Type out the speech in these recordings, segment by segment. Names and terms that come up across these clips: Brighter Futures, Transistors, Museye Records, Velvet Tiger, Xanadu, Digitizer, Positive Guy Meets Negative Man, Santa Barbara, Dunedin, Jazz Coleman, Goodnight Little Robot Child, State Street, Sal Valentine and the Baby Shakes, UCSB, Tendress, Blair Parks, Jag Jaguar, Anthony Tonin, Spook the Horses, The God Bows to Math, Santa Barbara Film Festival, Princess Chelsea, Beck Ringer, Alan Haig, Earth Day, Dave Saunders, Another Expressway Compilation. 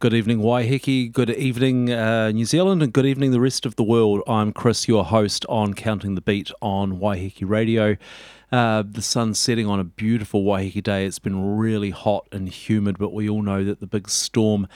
Good evening, Waiheke. Good evening, New Zealand, and good evening, the rest of the world. I'm Chris, your host on Counting the Beat on Waiheke Radio. The sun's setting on a beautiful Waiheke day. It's been really hot and humid, but we all know that the big storm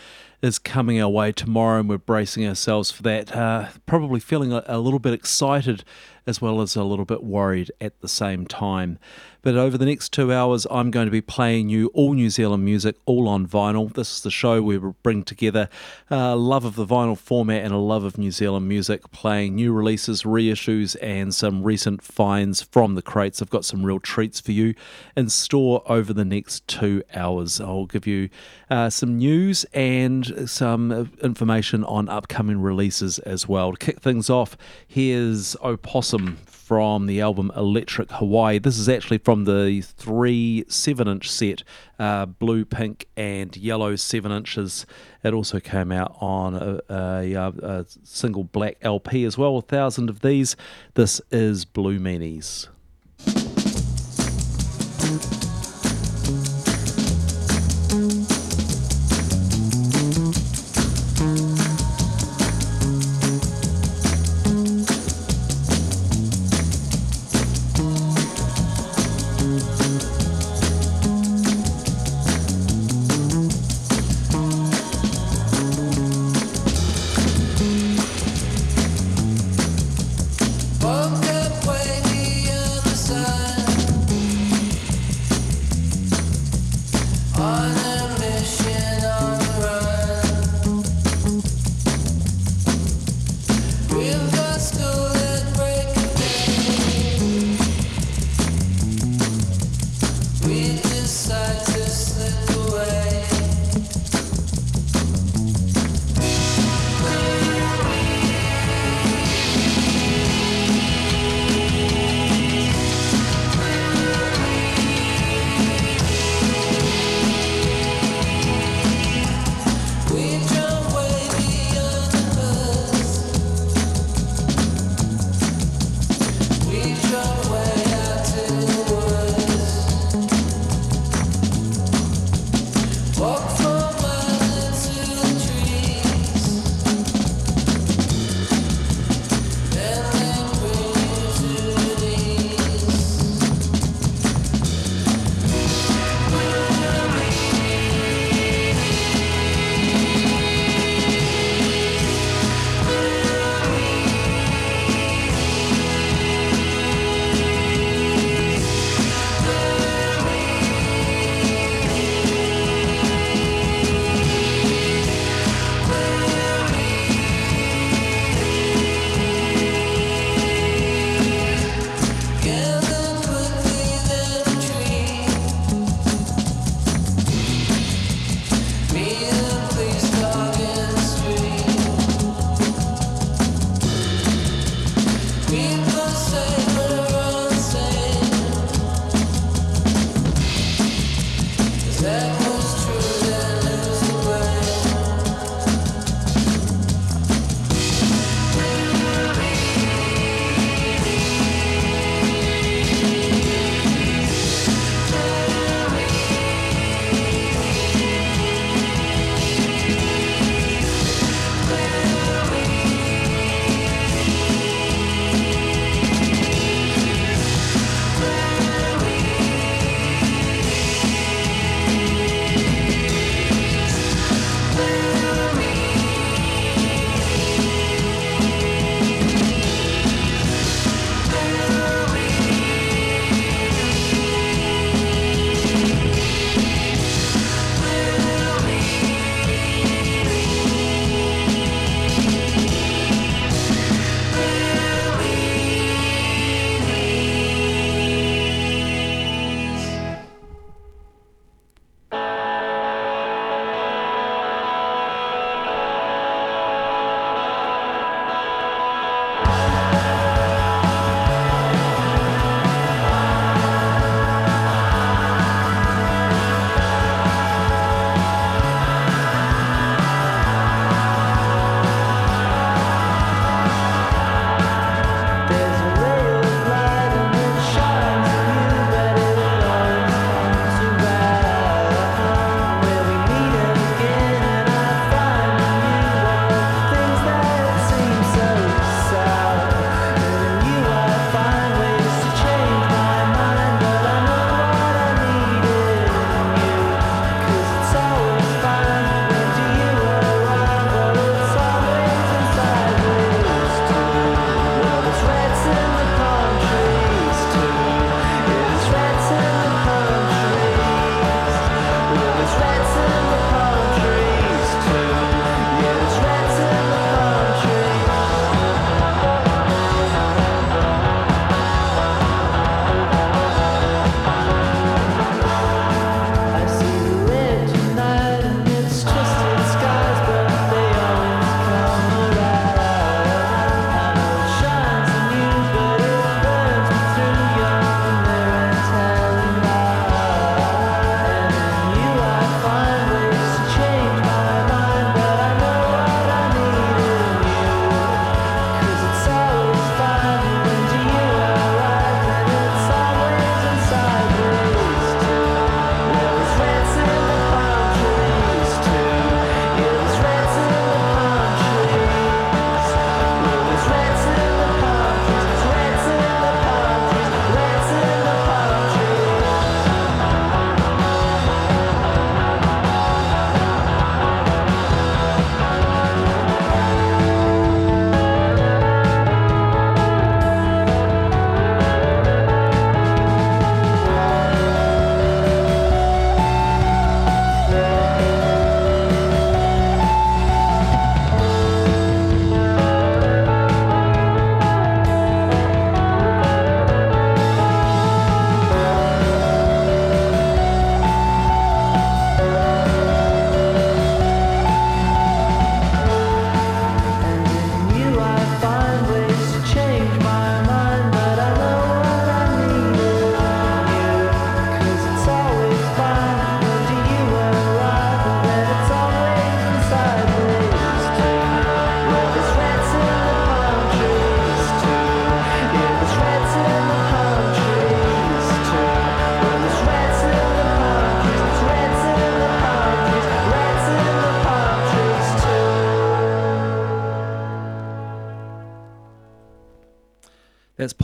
is coming our way tomorrow, and we're bracing ourselves for that. Probably feeling a little bit excited as well as a little bit worried at the same time. But over the next 2 hours, I'm going to be playing you all New Zealand music, all on vinyl. This is the show where we bring together a love of the vinyl format and a love of New Zealand music, playing new releases, reissues, and some recent finds from the crates. I've got some real treats for you in store over the next 2 hours. I'll give you some news and some information on upcoming releases as well. To kick things off, here's Opossum from the album Electric Hawaii. This is actually from the 3 7-inch set, blue, pink and yellow 7 inches. It also came out on a single black LP as well, 1,000 of these. This is Blue Meanies.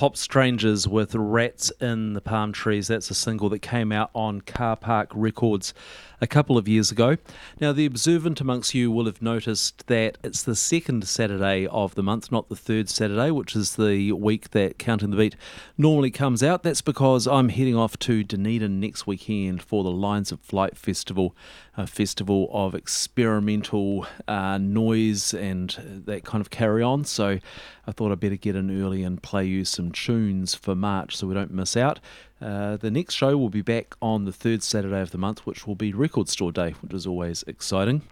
Pop Strangers with Rats in the Palm Trees. That's a single that came out on Carpark Records a couple of years ago. Now, the observant amongst you will have noticed that it's the second Saturday of the month, not the third Saturday, which is the week that Counting the Beat normally comes out. That's because I'm heading off to Dunedin next weekend for the Lines of Flight Festival, a festival of experimental noise and that kind of carry on. So I thought I'd better get in early and play you some tunes for March so we don't miss out. The next show will be back on the third Saturday of the month, which will be Record Store Day, which is always exciting.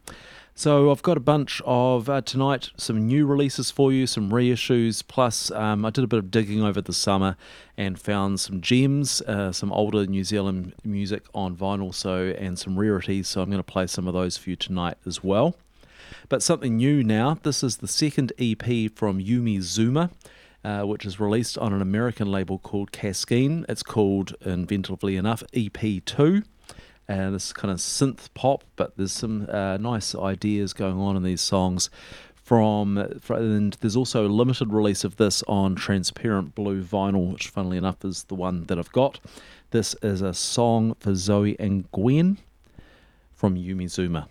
So I've got a bunch of, tonight, some new releases for you, some reissues, plus I did a bit of digging over the summer and found some gems, some older New Zealand music on vinyl, and some rarities, so I'm going to play some of those for you tonight as well. But something new now, this is the second EP from Yumi Zuma, which is released on an American label called Caskeen. It's called, inventively enough, EP2. And this is kind of synth pop, but there's some nice ideas going on in these songs. And there's also a limited release of this on transparent blue vinyl, which funnily enough is the one that I've got. This is a song for Zoe and Gwen from Yumi Zuma.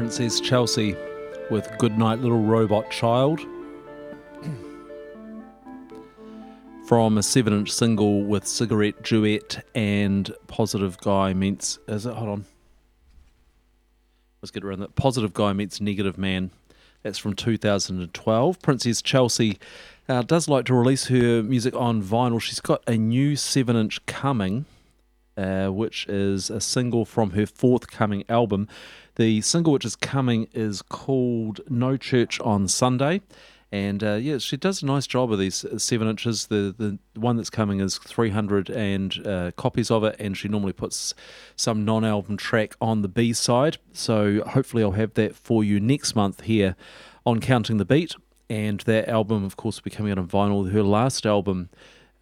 Princess Chelsea with Goodnight Little Robot Child from a 7-inch single with Cigarette Duet and Positive Guy Meets... Is it? Hold on. Let's get around that. Positive Guy Meets Negative Man. That's from 2012. Princess Chelsea does like to release her music on vinyl. She's got a new 7-inch coming, which is a single from her forthcoming album. The single which is coming is called No Church on Sunday. And yeah, she does a nice job of these 7 inches. The one that's coming is 300 copies of it, and she normally puts some non-album track on the B-side. So hopefully I'll have that for you next month here on Counting the Beat. And that album, of course, will be coming out on vinyl. Her last album,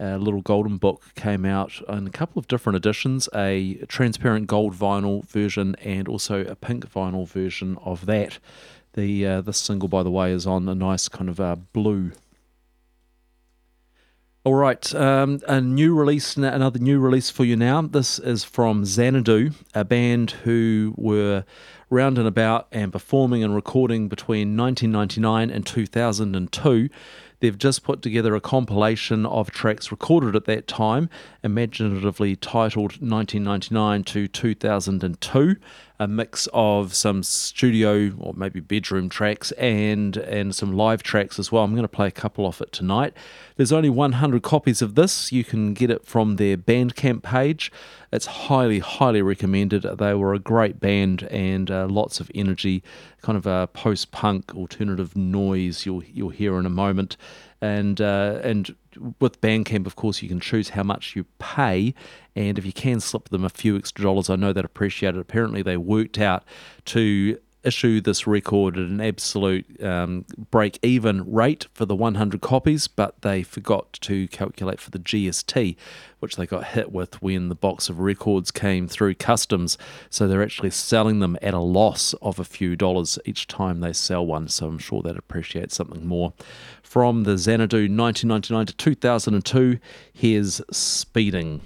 A Little Golden Book, came out in a couple of different editions, a transparent gold vinyl version and also a pink vinyl version of that. This single, by the way, is on a nice kind of blue. All right, another new release for you now. This is from Xanadu, a band who were round and about and performing and recording between 1999 and 2002. They've just put together a compilation of tracks recorded at that time, imaginatively titled 1999 to 2002, a mix of some studio or maybe bedroom tracks and some live tracks as well. I'm going to play a couple off it tonight. There's only 100 copies of this. You can get it from their Bandcamp page. It's highly, highly recommended. They were a great band and lots of energy, kind of a post-punk alternative noise you'll hear in a moment. And with Bandcamp, of course, you can choose how much you pay, and if you can slip them a few extra dollars, I know they'd appreciate it. Apparently they worked out to issue this record at an absolute break-even rate for the 100 copies, but they forgot to calculate for the GST, which they got hit with when the box of records came through customs. So they're actually selling them at a loss of a few dollars each time they sell one, so I'm sure they'd appreciate something more. From the Xanadu 1999 to 2002, here's Speeding.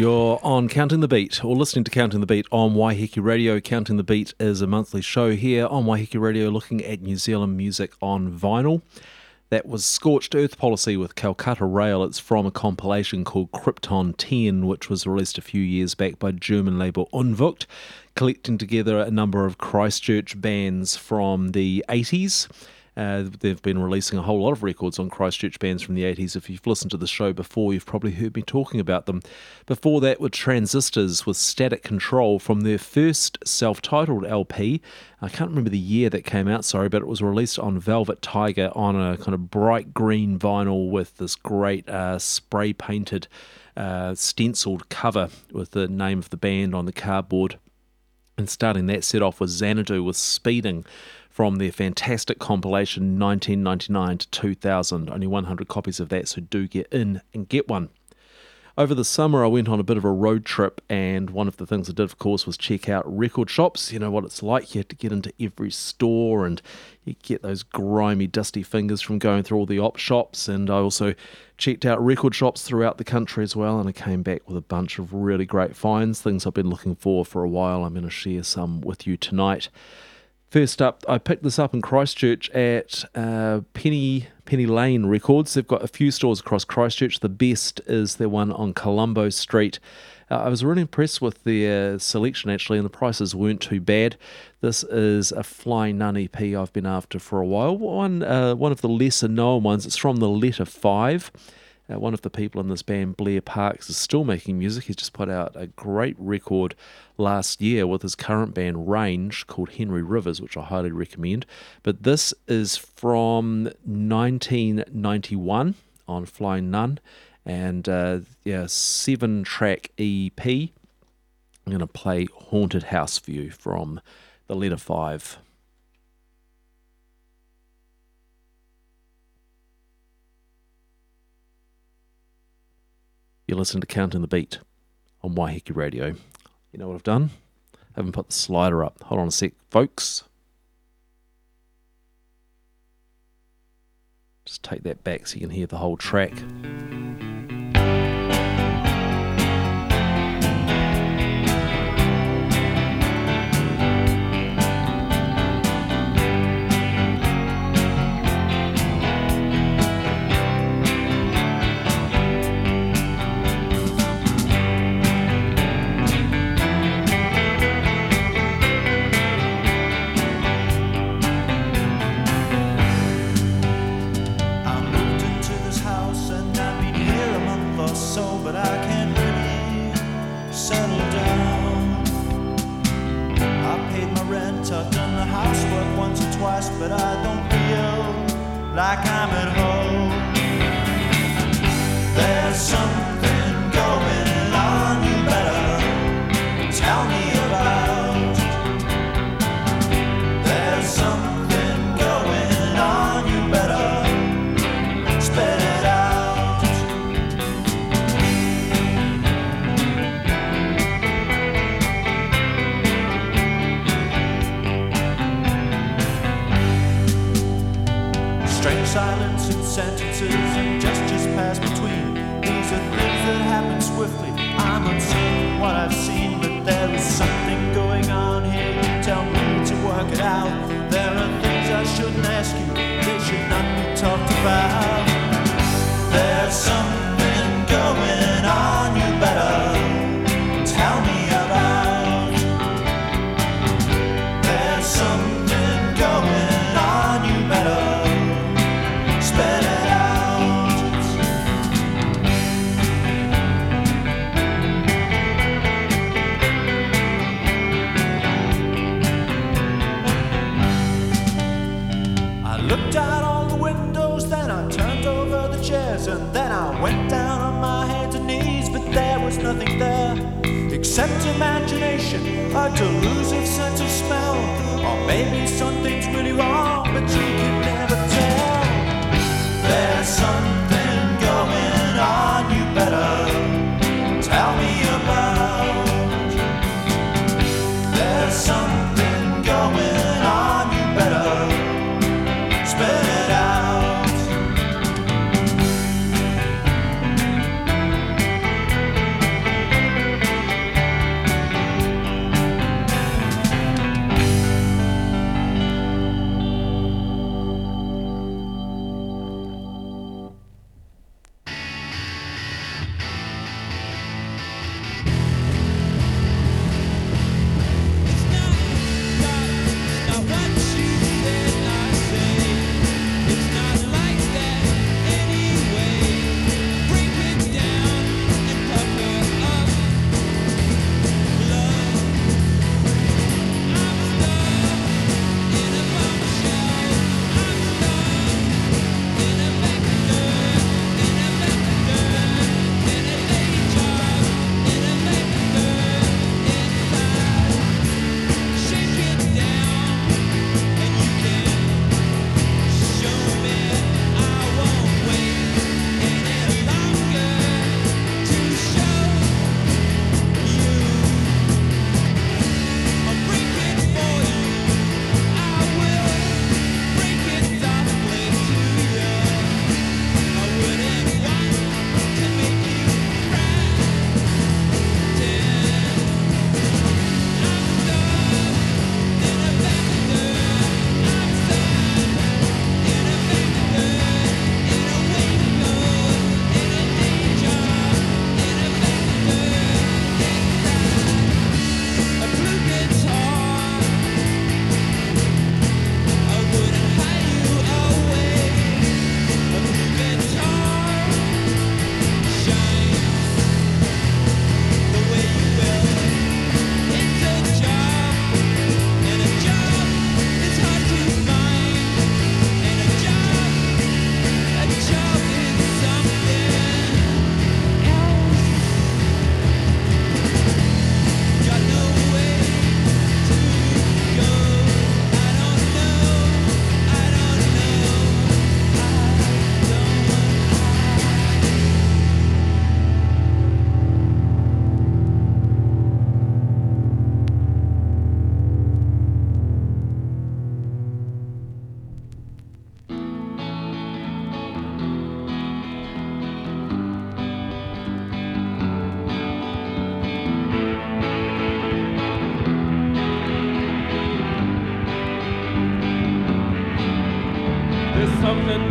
You're on Counting the Beat, or listening to Counting the Beat on Waiheke Radio. Counting the Beat is a monthly show here on Waiheke Radio looking at New Zealand music on vinyl. That was Scorched Earth Policy with Calcutta Rail. It's from a compilation called Krypton 10, which was released a few years back by German label Unvucht, collecting together a number of Christchurch bands from the 80s. They've been releasing a whole lot of records on Christchurch bands from the 80s. If you've listened to the show before, you've probably heard me talking about them. Before that were Transistors with Static Control from their first self-titled LP. I can't remember the year that came out, sorry, but it was released on Velvet Tiger on a kind of bright green vinyl with this great spray-painted stenciled cover with the name of the band on the cardboard. And starting that set off was Xanadu with Speeding, from their fantastic compilation 1999 to 2000. Only 100 copies of that, so do get in and get one. Over the summer, I went on a bit of a road trip, and one of the things I did, of course, was check out record shops. You know what it's like. You have to get into every store, and you get those grimy, dusty fingers from going through all the op shops. And I also checked out record shops throughout the country as well, and I came back with a bunch of really great finds, things I've been looking for a while. I'm going to share some with you tonight. First up, I picked this up in Christchurch at Penny Lane Records. They've got a few stores across Christchurch. The best is their one on Colombo Street. I was really impressed with their selection, actually, and the prices weren't too bad. This is a Flying Nun EP I've been after for a while. One of the lesser-known ones. It's from the Letter 5. One of the people in this band, Blair Parks, is still making music. He's just put out a great record last year with his current band Range called Henry Rivers, which I highly recommend. But this is from 1991 on Flying Nun, and seven-track EP. I'm going to play Haunted House for you from the Letter 5. You listen to Counting the Beat on Waiheke Radio. You know what I've done? I haven't put the slider up. Hold on a sec, folks. Just take that back so you can hear the whole track.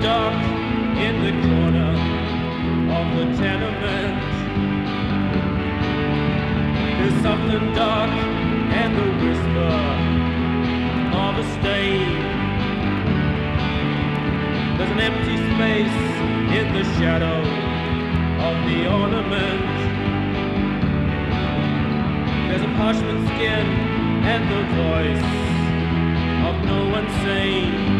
dark in the corner of the tenement. There's something dark and the whisper of a stain. There's an empty space in the shadow of the ornament. There's a parchment skin and the voice of no one saying.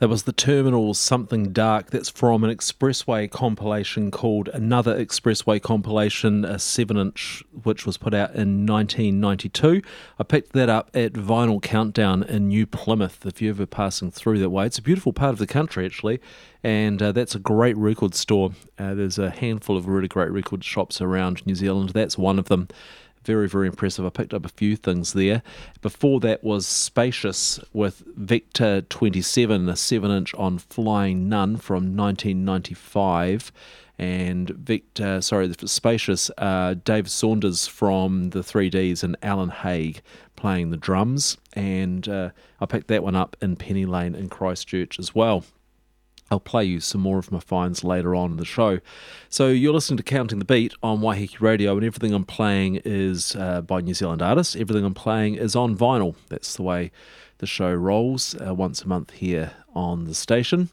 That was The Terminal's Something Dark. That's from an Expressway compilation called Another Expressway Compilation, a 7-inch, which was put out in 1992. I picked that up at Vinyl Countdown in New Plymouth, if you're ever passing through that way. It's a beautiful part of the country, actually, and that's a great record store. There's a handful of really great record shops around New Zealand. That's one of them. Very, very impressive. I picked up a few things there. Before that was Spacious with Vector 27, a 7-inch on Flying Nun from 1995. And Spacious, Dave Saunders from the 3Ds and Alan Haig playing the drums. And I picked that one up in Penny Lane in Christchurch as well. I'll play you some more of my finds later on in the show. So you're listening to Counting the Beat on Waiheke Radio, and everything I'm playing is by New Zealand artists. Everything I'm playing is on vinyl. That's the way the show rolls once a month here on the station.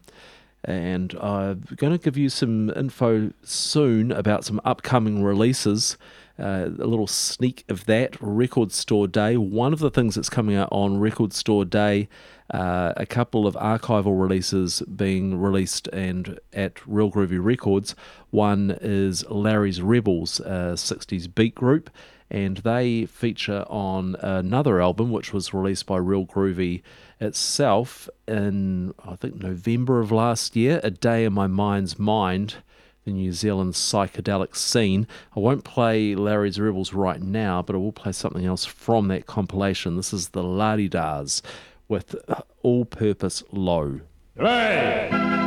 And I'm going to give you some info soon about some upcoming releases. A little sneak of that, Record Store Day. One of the things that's coming out on Record Store Day, a couple of archival releases being released and at Real Groovy Records. One is Larry's Rebels, a 60s beat group, and they feature on another album which was released by Real Groovy itself in, I think, November of last year, A Day in My Mind's Mind. the New Zealand psychedelic scene. I won't play Larry's Rebels right now, but I will play something else from that compilation. This is the La De Das with All Purpose Low. Hooray!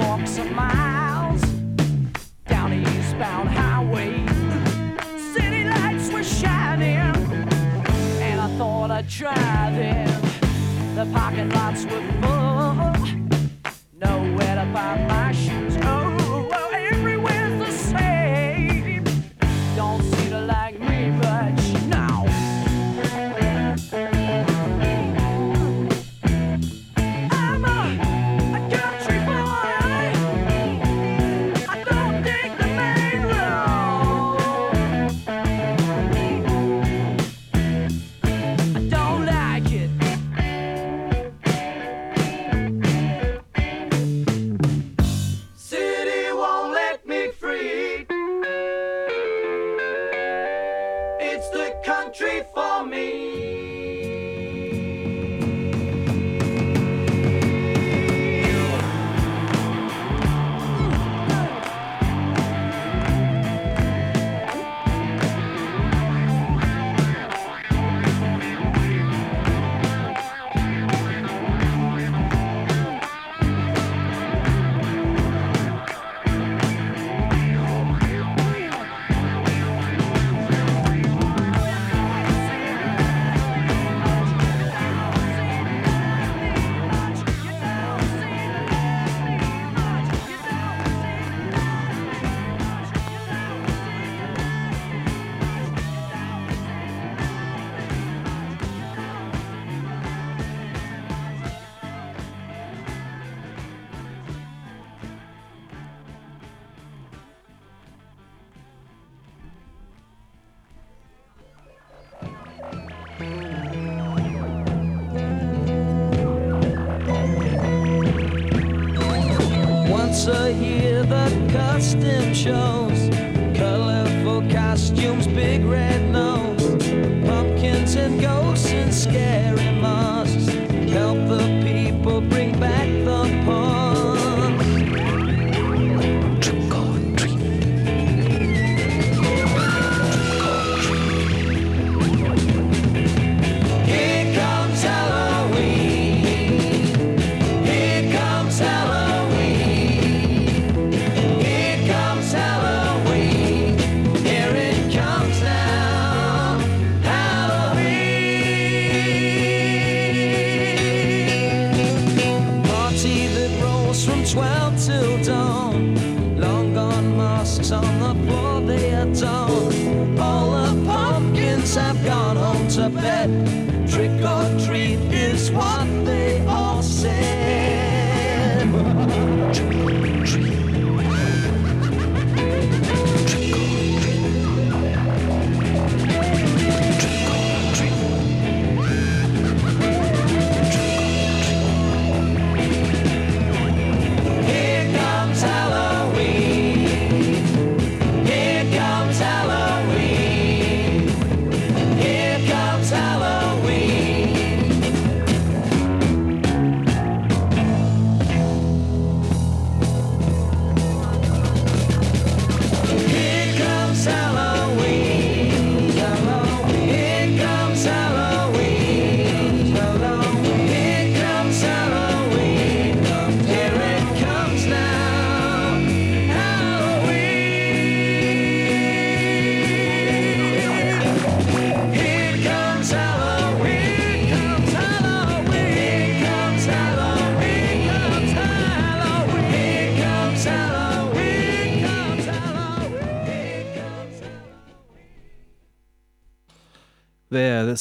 walk some miles down the eastbound highway. City lights were shining, and I thought I'd try them. The parking lots were full, nowhere to buy my shoes. Oh, well, everywhere's the same. Don't seem to like me much.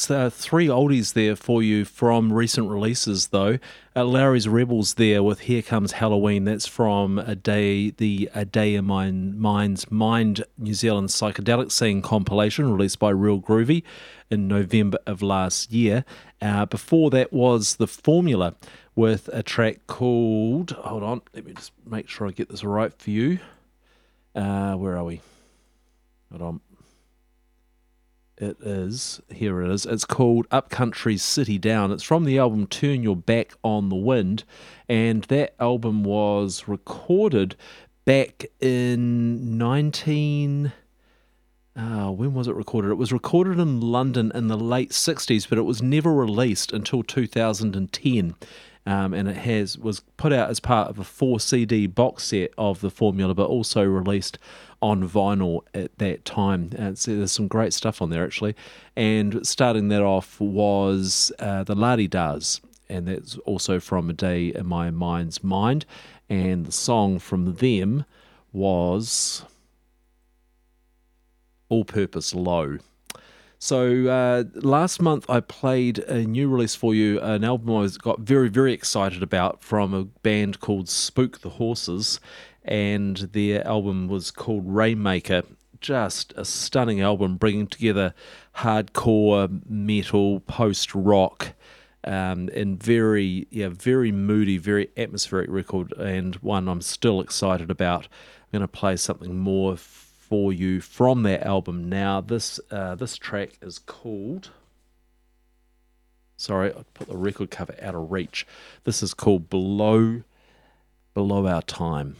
That's three oldies there for you from recent releases, though. Larry's Rebels there with Here Comes Halloween. That's from A Day in My Mind's Mind New Zealand psychedelic scene compilation released by Real Groovy in November of last year. Before that was The Formula with a track called... Hold on, let me just make sure I get this right for you. Where are we? Hold on. Here it is. It's called Upcountry City Down. It's from the album Turn Your Back on the Wind, and that album was recorded back in when was it recorded? It was recorded in London in the late 60s, but it was never released until 2010. and it was put out as part of a 4-CD box set of The Formula, but also released on vinyl at that time. There's some great stuff on there, actually. And starting that off was the La De Das, and that's also from A Day in My Mind's Mind. And the song from them was All Purpose Low. So last month I played a new release for you, an album I got very, very excited about from a band called Spook the Horses, and their album was called Rainmaker. Just a stunning album, bringing together hardcore, metal, post-rock, and very moody, very atmospheric record, and one I'm still excited about. I'm going to play something more for you from that album now. This track is called... Sorry, I put the record cover out of reach. This is called Below Our Time.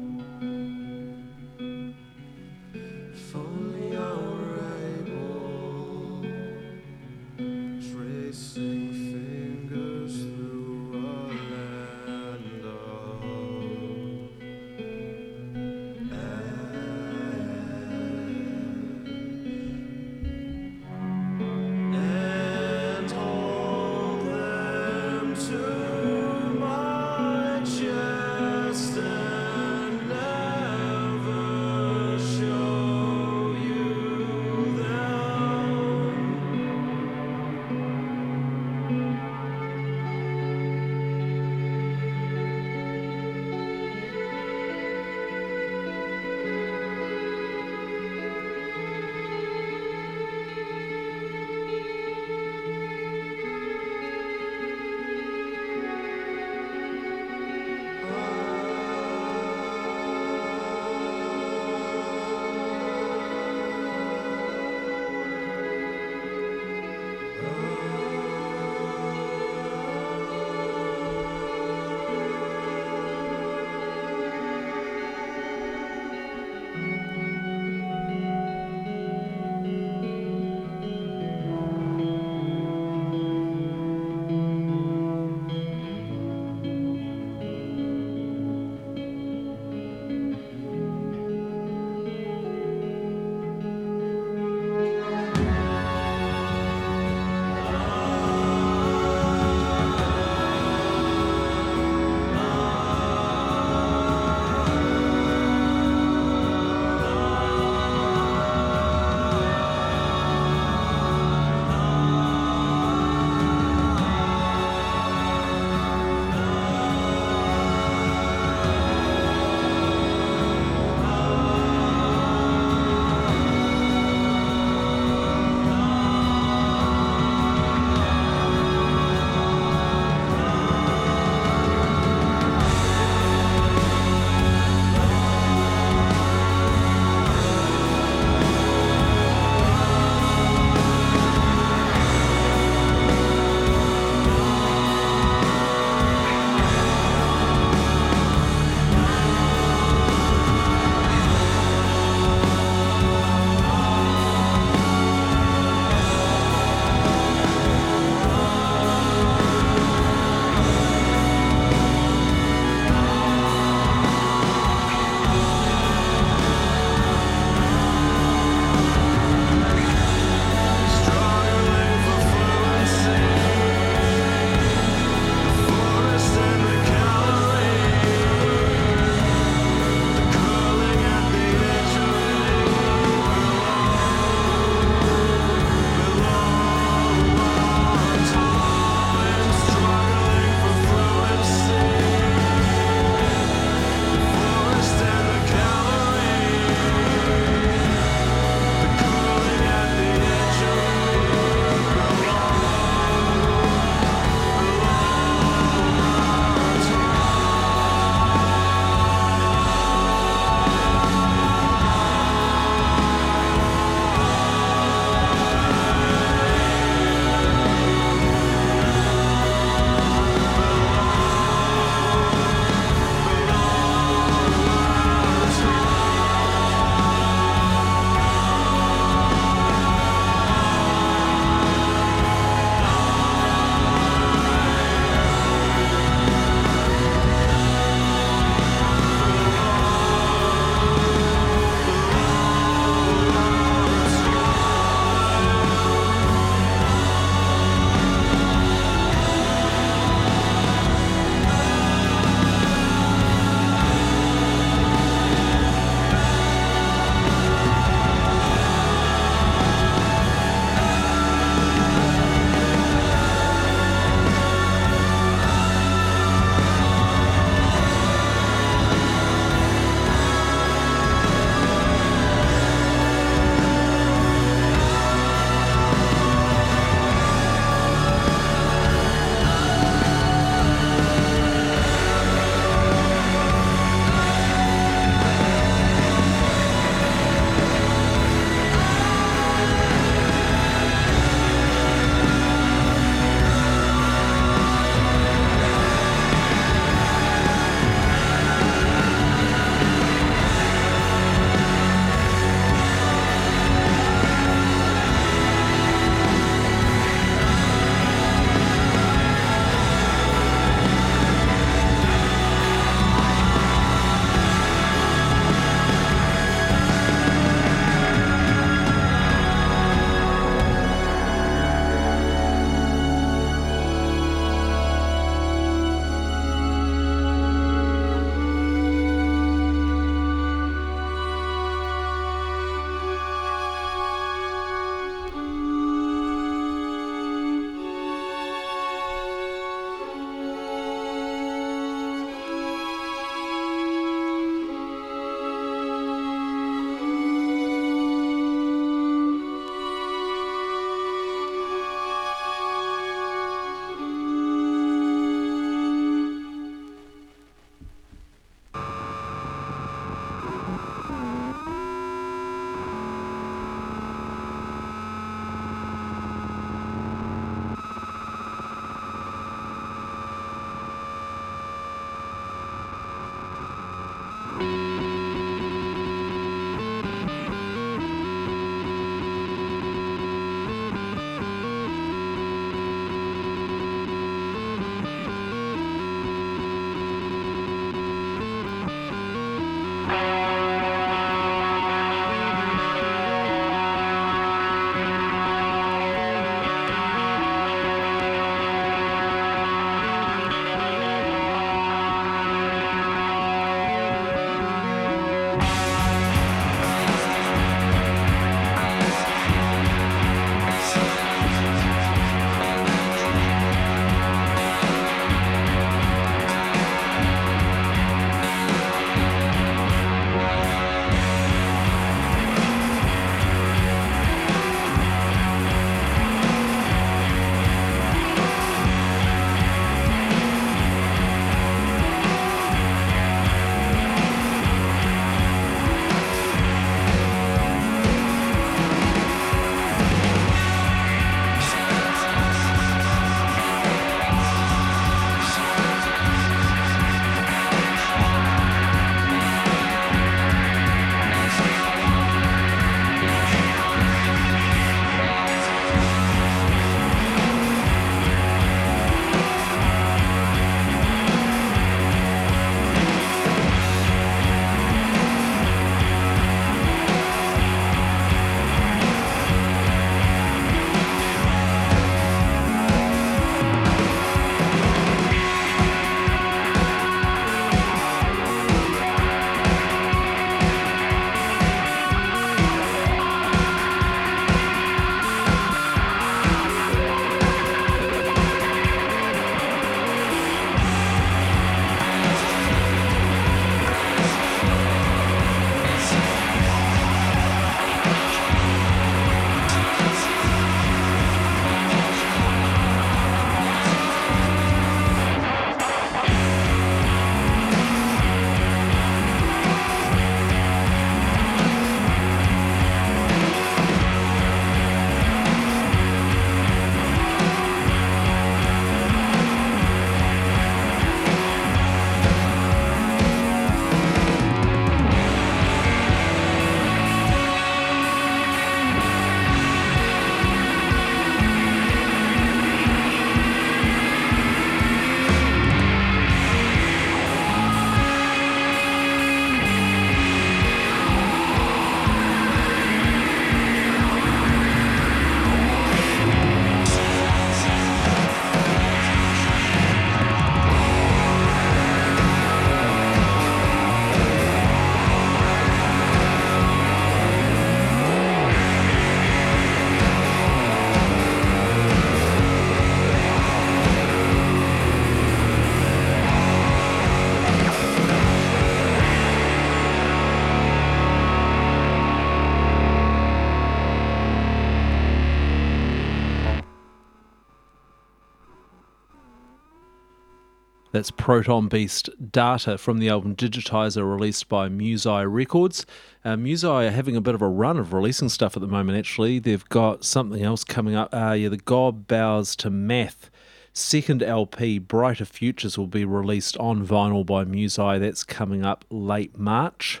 That's proton-based data from the album Digitizer, released by Museye Records. Museye are having a bit of a run of releasing stuff at the moment, actually. They've got something else coming up. The God Bows to Math second LP, Brighter Futures, will be released on vinyl by Museye. That's coming up late March.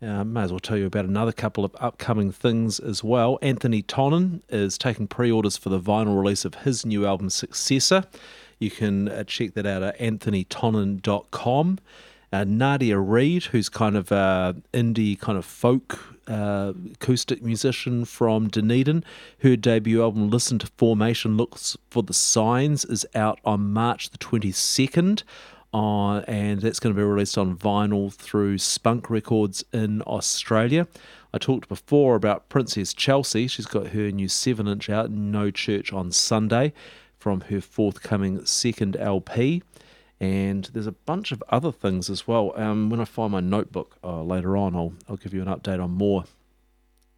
May as well tell you about another couple of upcoming things as well. Anthony Tonin is taking pre-orders for the vinyl release of his new album, Successor. You can check that out at anthonytonin.com. Nadia Reid, who's kind of an indie kind of folk acoustic musician from Dunedin, her debut album, Listen to Formation, Looks for the Signs, is out on March the 22nd. And that's going to be released on vinyl through Spunk Records in Australia. I talked before about Princess Chelsea. She's got her new 7-inch out, No Church on Sunday, from her forthcoming second LP. And there's a bunch of other things as well. When I find my notebook later on, I'll give you an update on more.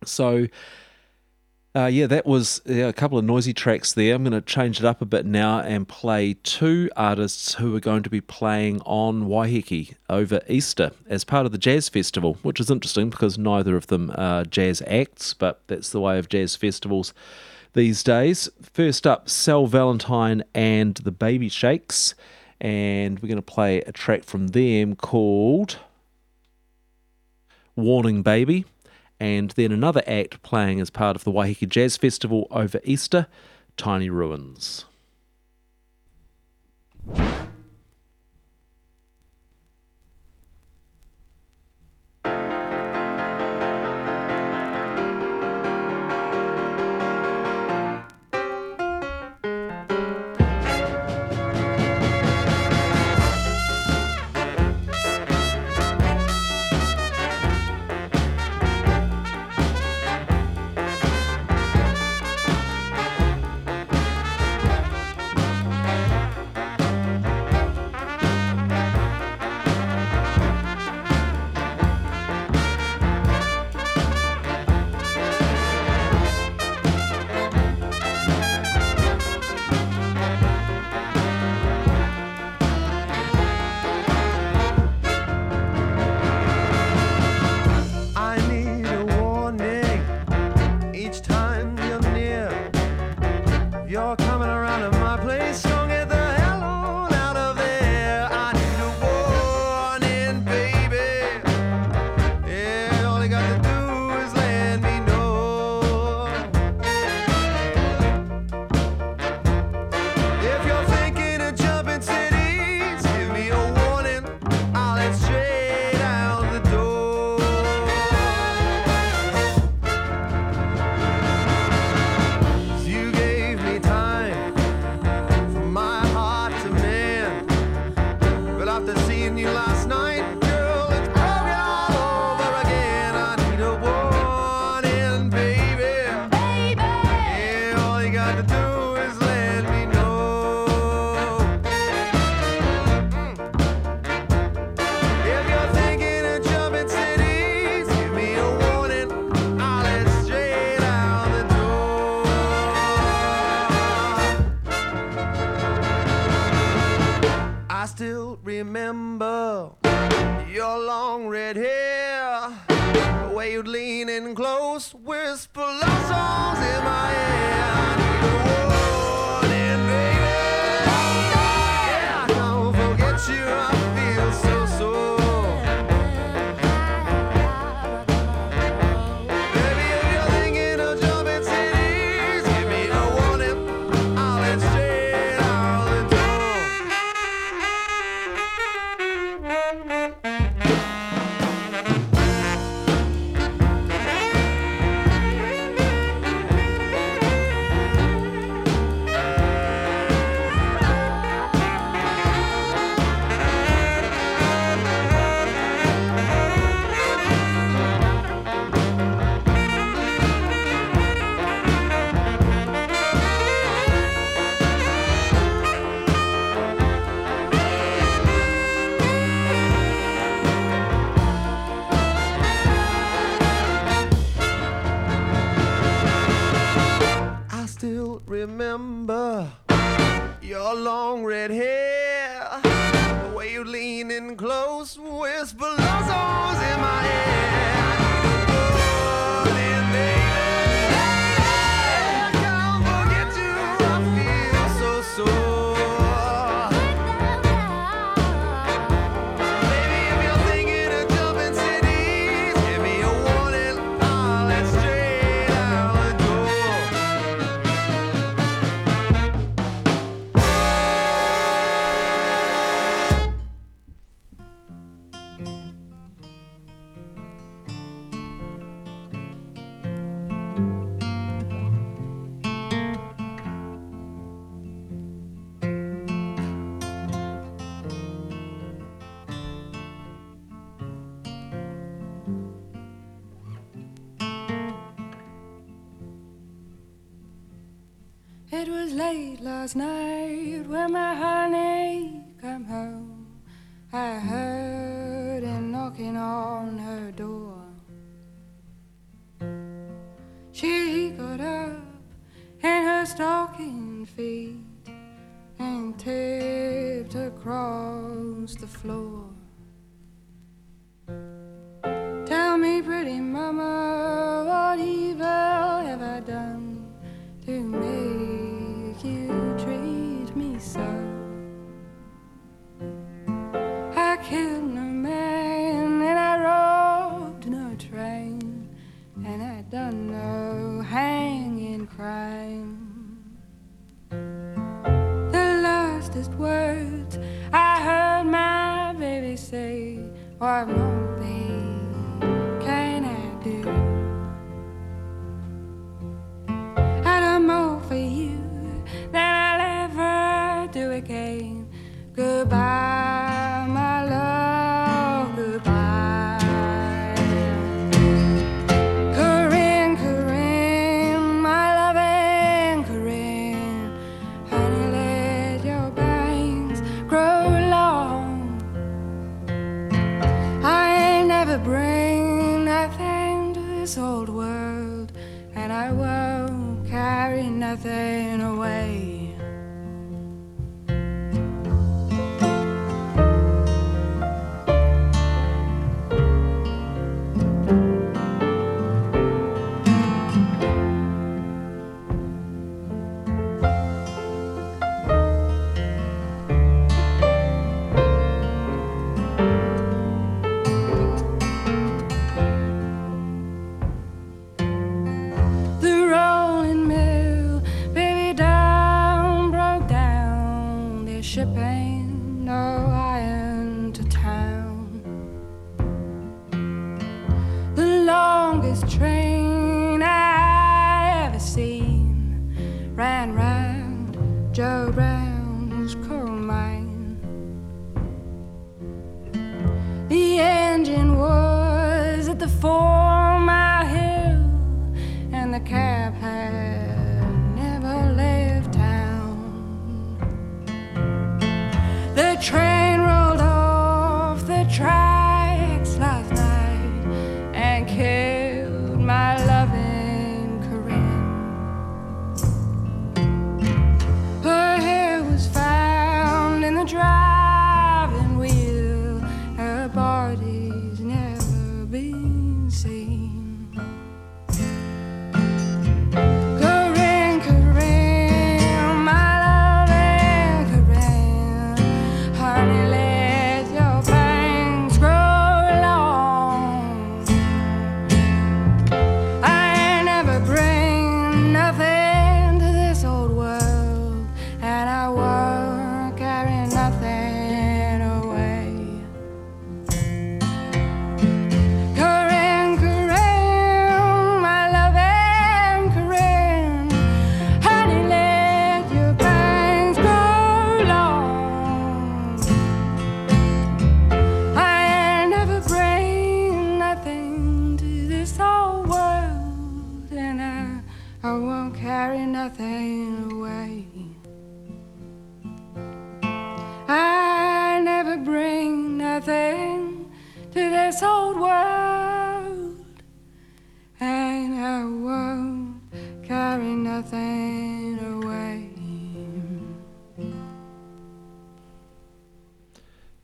So... that was a couple of noisy tracks there. I'm going to change it up a bit now and play two artists who are going to be playing on Waiheke over Easter as part of the Jazz Festival, which is interesting because neither of them are jazz acts, but that's the way of jazz festivals these days. First up, Sal Valentine and the Baby Shakes, and we're going to play a track from them called Warning Baby. And then another act playing as part of the Waiheke Jazz Festival over Easter, Tiny Ruins. Remember your long red hair, way you lean in close, whisper low souls in my head. It was late last night when my honey came home. I heard him knocking on her door. She got up in her stocking feet and tipped across the floor. Tell me, pretty mama, what evil have I done to me? So I killed no man and I robbed no train and I done no hanging crime. The lastest words I heard my baby say were, "Won't be, can I do? I done more for you than I do again. Goodbye, my love, goodbye. Corinne, Corinne, my loving Corinne, honey, let your bangs grow long. I ain't never bring nothing to this old world, and I won't carry nothing away."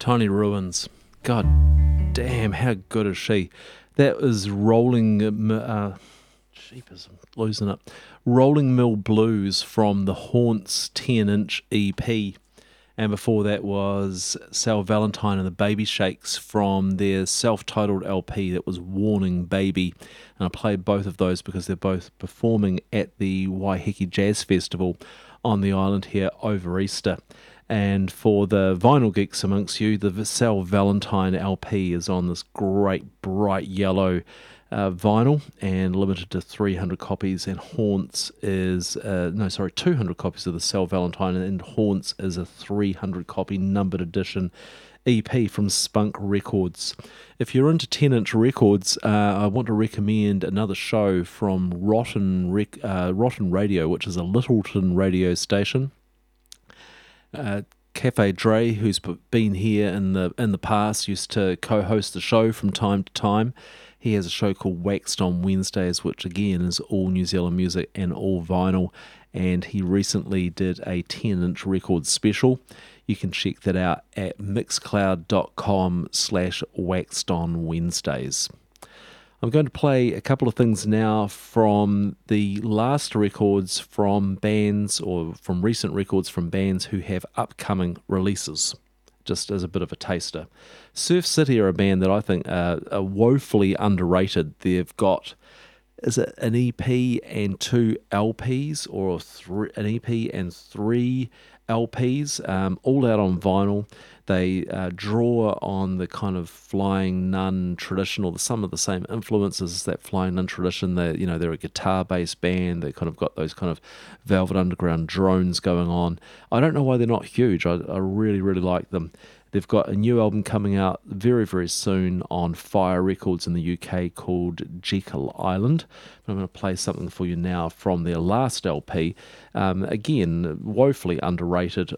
Tiny Ruins. God damn, how good is she? That is Rolling Mill Blues from the Haunts 10-inch EP. And before that was Sal Valentine and the Baby Shakes from their self-titled LP that was Warning Baby. And I played both of those because they're both performing at the Waiheke Jazz Festival on the island here over Easter. And for the vinyl geeks amongst you, the Sal Valentine LP is on this great bright yellow vinyl and limited to 300 copies, and Haunts is 200 copies of the Sal Valentine, and Haunts is a 300 copy numbered edition EP from Spunk Records. If you're into 10-inch records, I want to recommend another show from Rotten Radio, which is a Littleton radio station. Cafe Dre, who's been here in the past, used to co-host the show from time to time. He has a show called Waxed on Wednesdays, which again is all New Zealand music and all vinyl, and he recently did a 10-inch record special. You can check that out at mixcloud.com/waxedonwednesdays. I'm going to play a couple of things now from the last records from bands, or from recent records from bands who have upcoming releases, just as a bit of a taster. Surf City are a band that I think are woefully underrated. They've got, is it an EP and two LPs, or an EP and three LPs, all out on vinyl. They draw on the kind of Flying Nun traditional, some of the same influences as that Flying Nun tradition. They're a guitar-based band. They kind of got those kind of Velvet Underground drones going on. I don't know why they're not huge. I really, really like them. They've got a new album coming out very, very soon on Fire Records in the UK called Jekyll Island. I'm going to play something for you now from their last LP. Again, woefully underrated,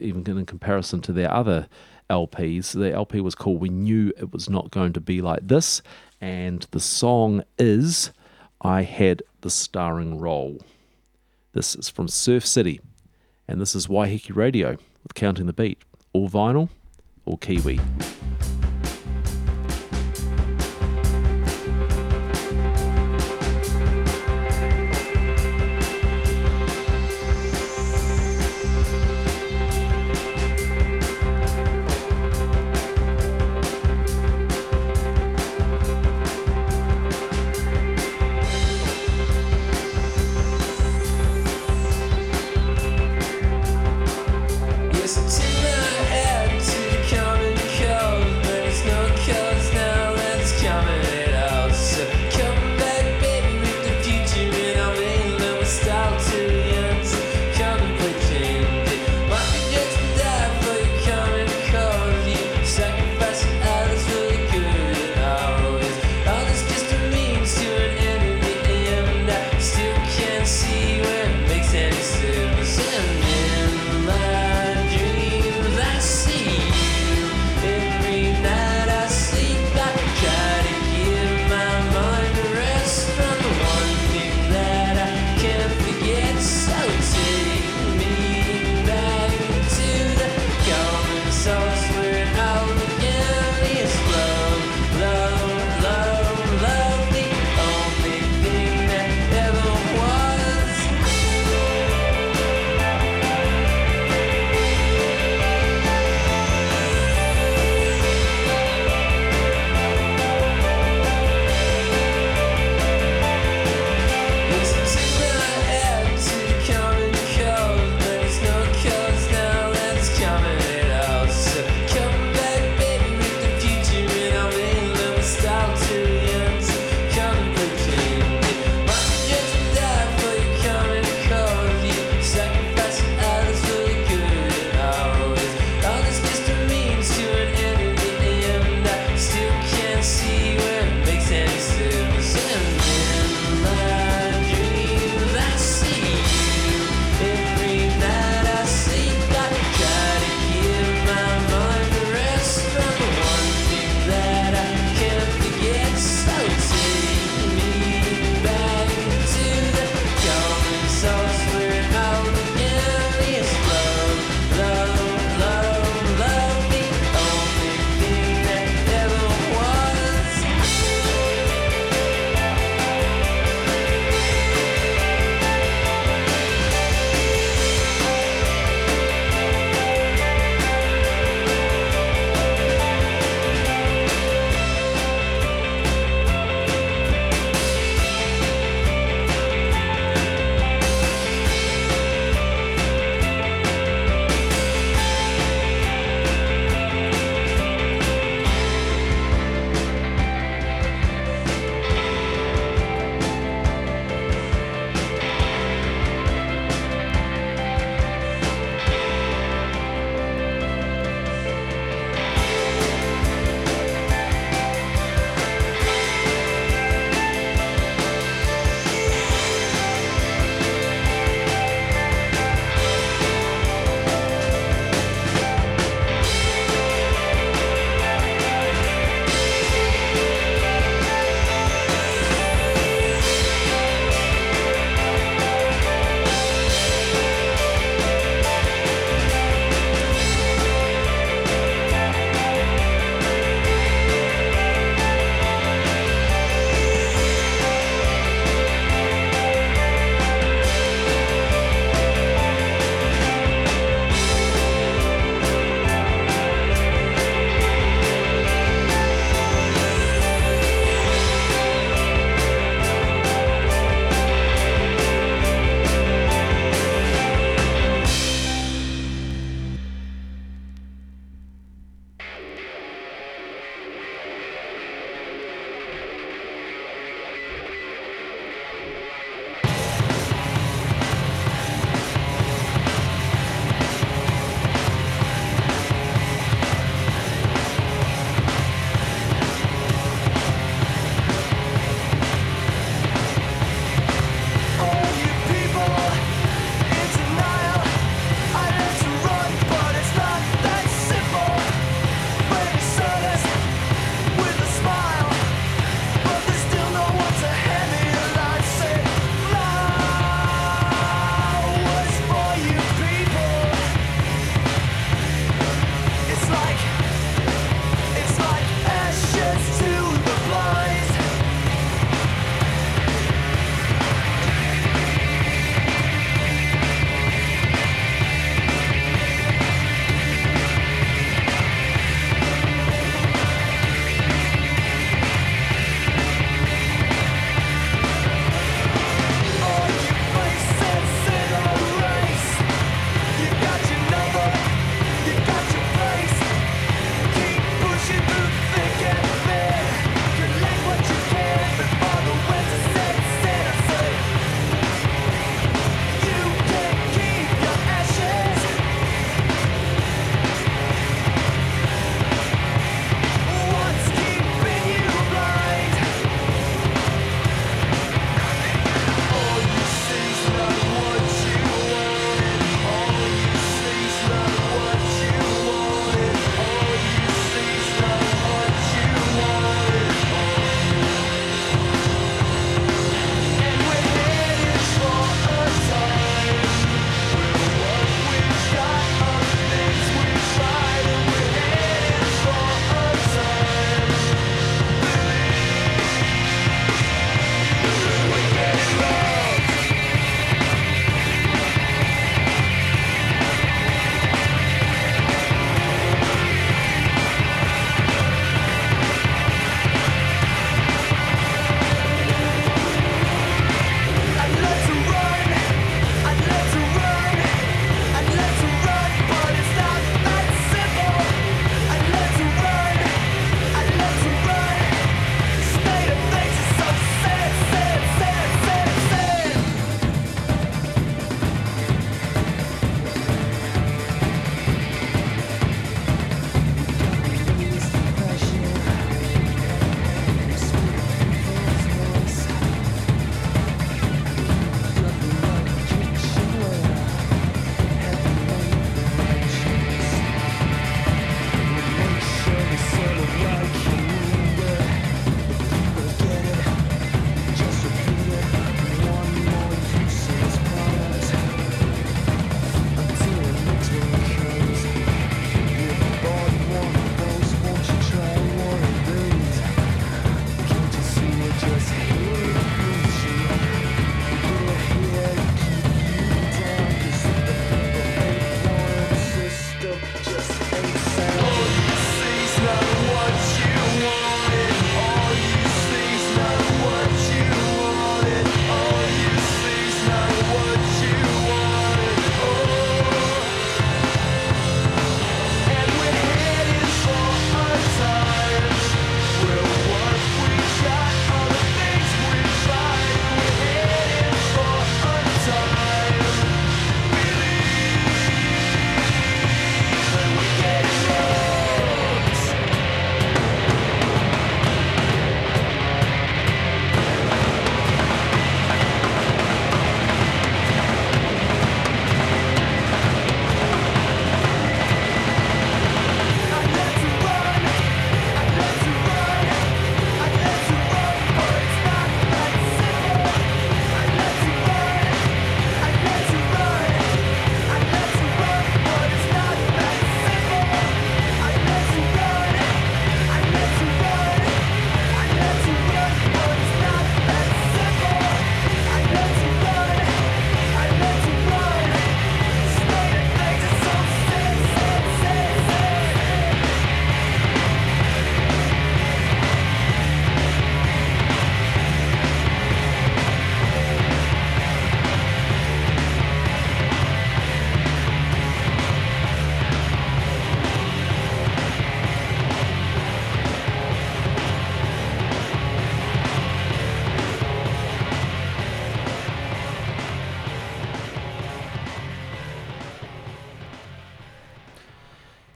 even in comparison to their other LPs. The LP was called We Knew It Was Not Going to Be Like This, and the song is I Had the Starring Role. This is from Surf City, and this is Waiheke Radio with Counting the Beat. All vinyl, all Kiwi. See what makes any sense in my dream.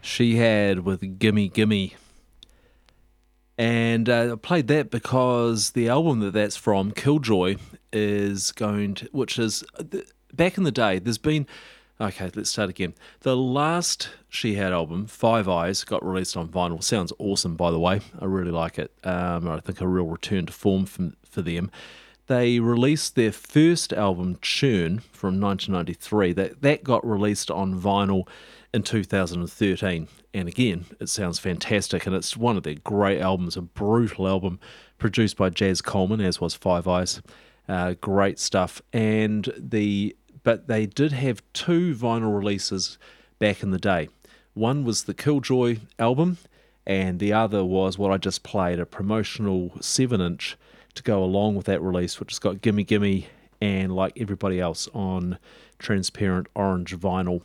she had with Gimme Gimme. And I played that because the album that's from, Killjoy, is going to, which is, back in the day, there's been, okay, let's start again. The last She Had album, Five Eyes, got released on vinyl. Sounds awesome, by the way. I really like it. I think a real return to form for them. They released their first album, Churn, from 1993. That got released on vinyl in 2013. And again, it sounds fantastic. And it's one of their great albums, a brutal album, produced by Jazz Coleman, as was Five Eyes. Great stuff. But they did have two vinyl releases back in the day. One was the Killjoy album, and the other was what I just played, a promotional 7-inch to go along with that release, which has got Gimme Gimme and Like Everybody Else on transparent orange vinyl.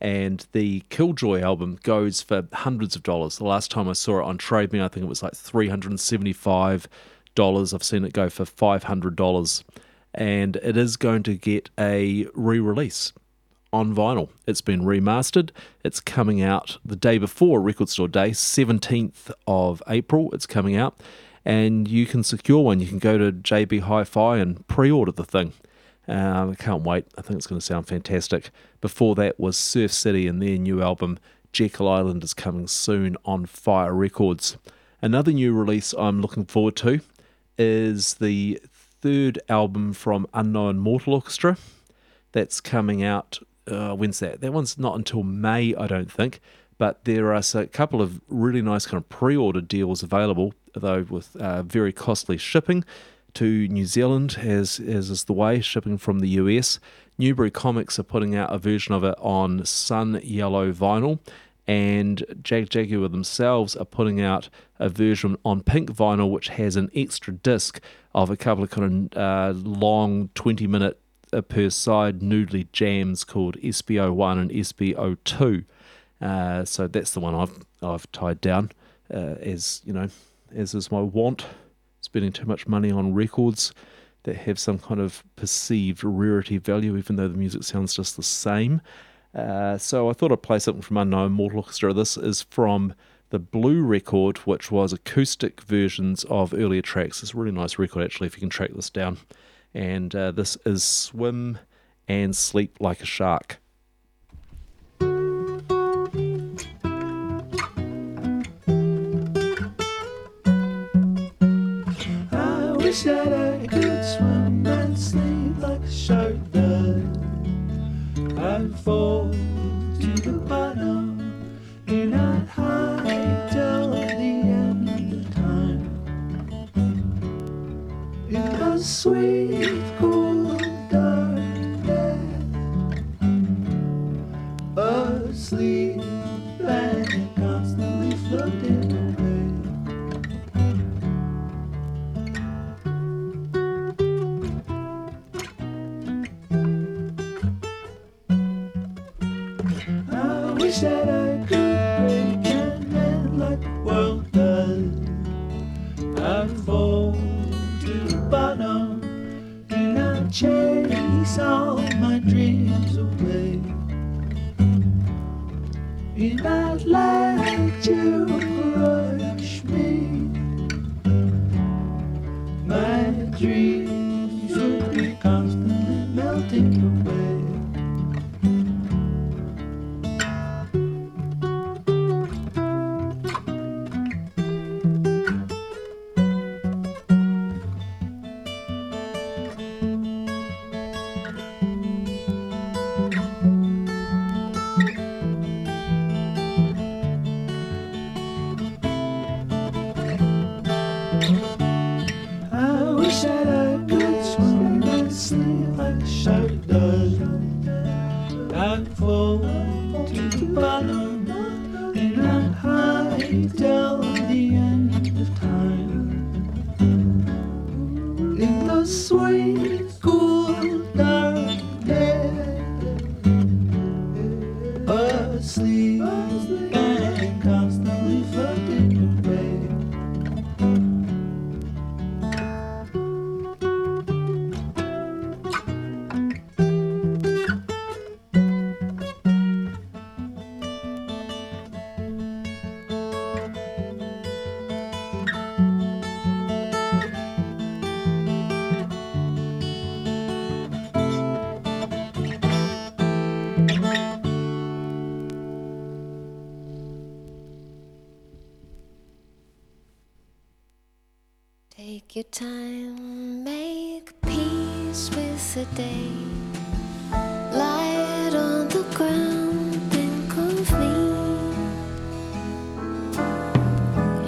And the Killjoy album goes for hundreds of dollars. The last time I saw it on TradeMe, I think it was like $375. I've seen it go for $500. And it is going to get a re-release on vinyl. It's been remastered. It's coming out the day before Record Store Day, 17th of April. It's coming out. And you can secure one. You can go to JB Hi-Fi and pre-order the thing. I can't wait. I think it's going to sound fantastic. Before that was Surf City and their new album, Jekyll Island, is coming soon on Fire Records. Another new release I'm looking forward to is the third album from Unknown Mortal Orchestra. That's coming out, when's that? That one's not until May, I don't think. But there are a couple of really nice kind of pre-order deals available, though with very costly shipping to New Zealand, as is the way, shipping from the US. Newbury Comics are putting out a version of it on Sun Yellow vinyl, and Jag Jaguar themselves are putting out a version on pink vinyl, which has an extra disc of a couple of kind of long 20-minute per side noodly jams called SBO1 and SBO2. So that's the one I've tied down, as you know, as is my want, spending too much money on records that have some kind of perceived rarity value, even though the music sounds just the same. So I thought I'd play something from Unknown Mortal Orchestra. This is from the Blue record, which was acoustic versions of earlier tracks. It's a really nice record, actually, if you can track this down. And this is Swim and Sleep Like a Shark. I wish that I could swim and sleep like a shark, that I'd fall to the bottom and I'd hide till the end of time. It was sweet, cool, dark death of sleep and constantly floating away. That I could break and mend like the world does. I'd fall to the bottom and I'd chase all my dreams away. And I'd let you crush me. My dreams would be constantly melting away. Take your time, make peace with the day. Lie on the ground, think of me.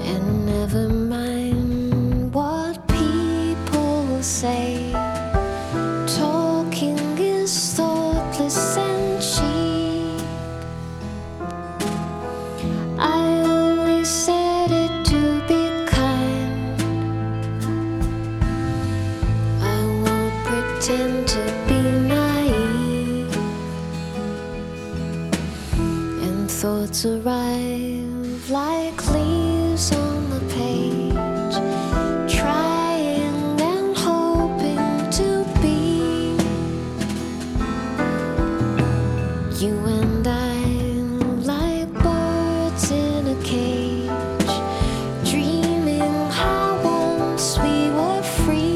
And never mind what people will say. Talking is thoughtless and cheap. I always said it. Tend to be naive, and thoughts arrive like leaves on the page, trying and hoping to be you and I, like birds in a cage, dreaming how once we were free.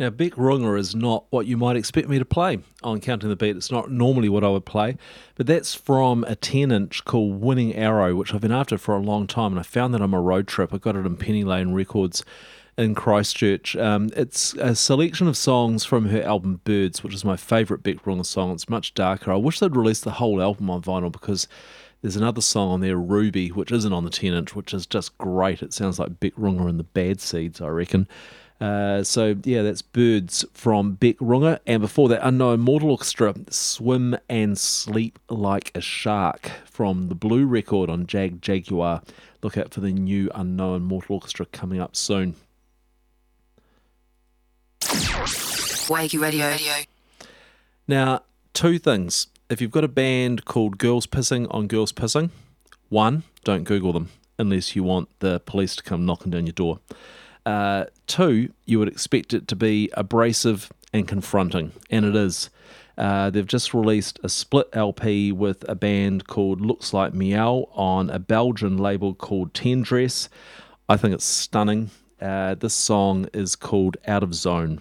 Now, Beck Ringer is not what you might expect me to play on Counting the Beat. It's not normally what I would play, but that's from a 10-inch called Winning Arrow, which I've been after for a long time, and I found that on my road trip. I got it in Penny Lane Records in Christchurch. It's a selection of songs from her album Birds, which is my favourite Beck Ringer song. It's much darker. I wish they'd released the whole album on vinyl because there's another song on there, Ruby, which isn't on the 10-inch, which is just great. It sounds like Beck Ringer and the Bad Seeds, I reckon. So yeah, that's Birds from Beck Ringer, and before that, Unknown Mortal Orchestra, Swim and Sleep Like a Shark from the Blue record on Jag Jaguar. Look out for the new Unknown Mortal Orchestra coming up soon. Waiheke Radio. Now, two things. If you've got a band called Girls Pissing on Girls Pissing, one, don't Google them unless you want the police to come knocking down your door. Two, you would expect it to be abrasive and confronting, and it is. They've just released a split LP with a band called Looks Like Meow on a Belgian label called Tendress. I think it's stunning, This song is called Out of Zone.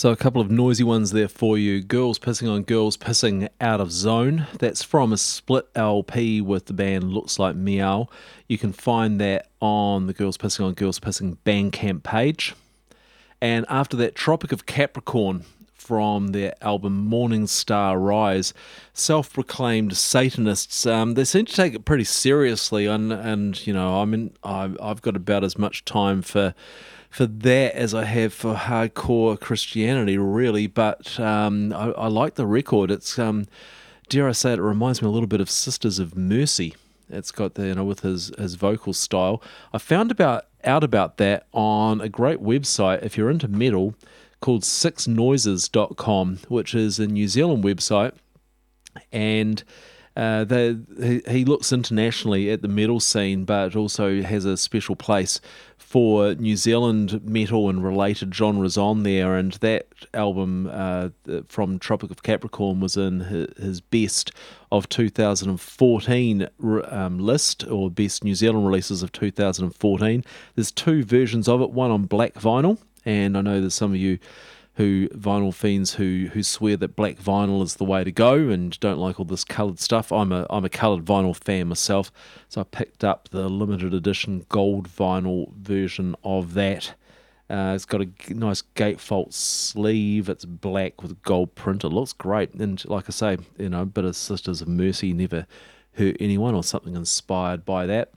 So a couple of noisy ones there for you. Girls Pissing on Girls Pissing Out of Zone. That's from a split LP with the band Looks Like Meow. You can find that on the Girls Pissing on Girls Pissing Bandcamp page. And after that, Tropic of Capricorn from their album Morning Star Rise. Self-proclaimed Satanists. They seem to take it pretty seriously, and you know, I mean, I've got about as much time for that as I have for hardcore Christianity, really, but I like the record. It's, dare I say it, reminds me a little bit of Sisters of Mercy. It's got the, you know, with his vocal style. I found out about that on a great website, if you're into metal, called sixnoises.com, which is a New Zealand website, and he looks internationally at the metal scene, but also has a special place for New Zealand metal and related genres on there. And that album from Tropic of Capricorn was in his best of 2014 list, or best New Zealand releases of 2014. There's two versions of it, one on black vinyl, and I know there's some of you who vinyl fiends who swear that black vinyl is the way to go and don't like all this coloured stuff. I'm a coloured vinyl fan myself, so I picked up the limited edition gold vinyl version of that. It's got a nice gatefold sleeve. It's black with gold print. It looks great, and like I say, you know, a bit of Sisters of Mercy, Never Hurt Anyone, or something inspired by that.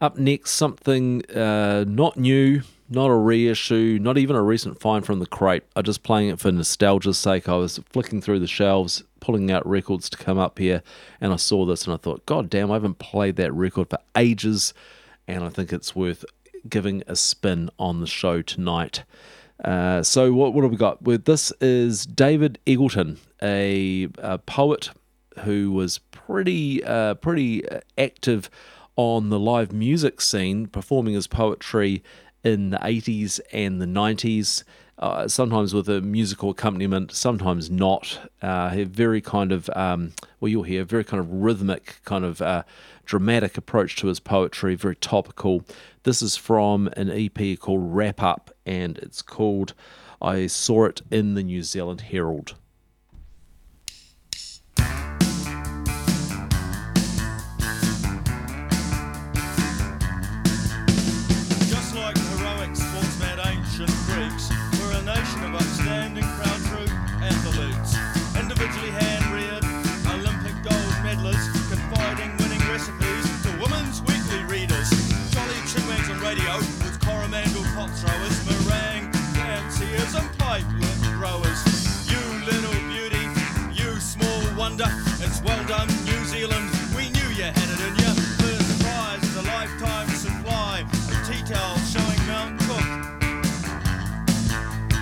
Up next, something not new, not a reissue, not even a recent find from the crate. I'm just playing it for nostalgia's sake. I was flicking through the shelves, pulling out records to come up here, and I saw this and I thought, God damn, I haven't played that record for ages, and I think it's worth giving a spin on the show tonight. So what have we got? Well, this is David Eagleton, a poet who was pretty active on the live music scene, performing his poetry in the 80s and the 90s, sometimes with a musical accompaniment, sometimes not. Very kind of, well, you'll hear, very kind of rhythmic, kind of dramatic approach to his poetry, very topical. This is from an EP called Wrap Up, and it's called I Saw It in the New Zealand Herald. It's well done, New Zealand. We knew you had it in you. First prize is a lifetime supply of tea towels showing Mount Cook.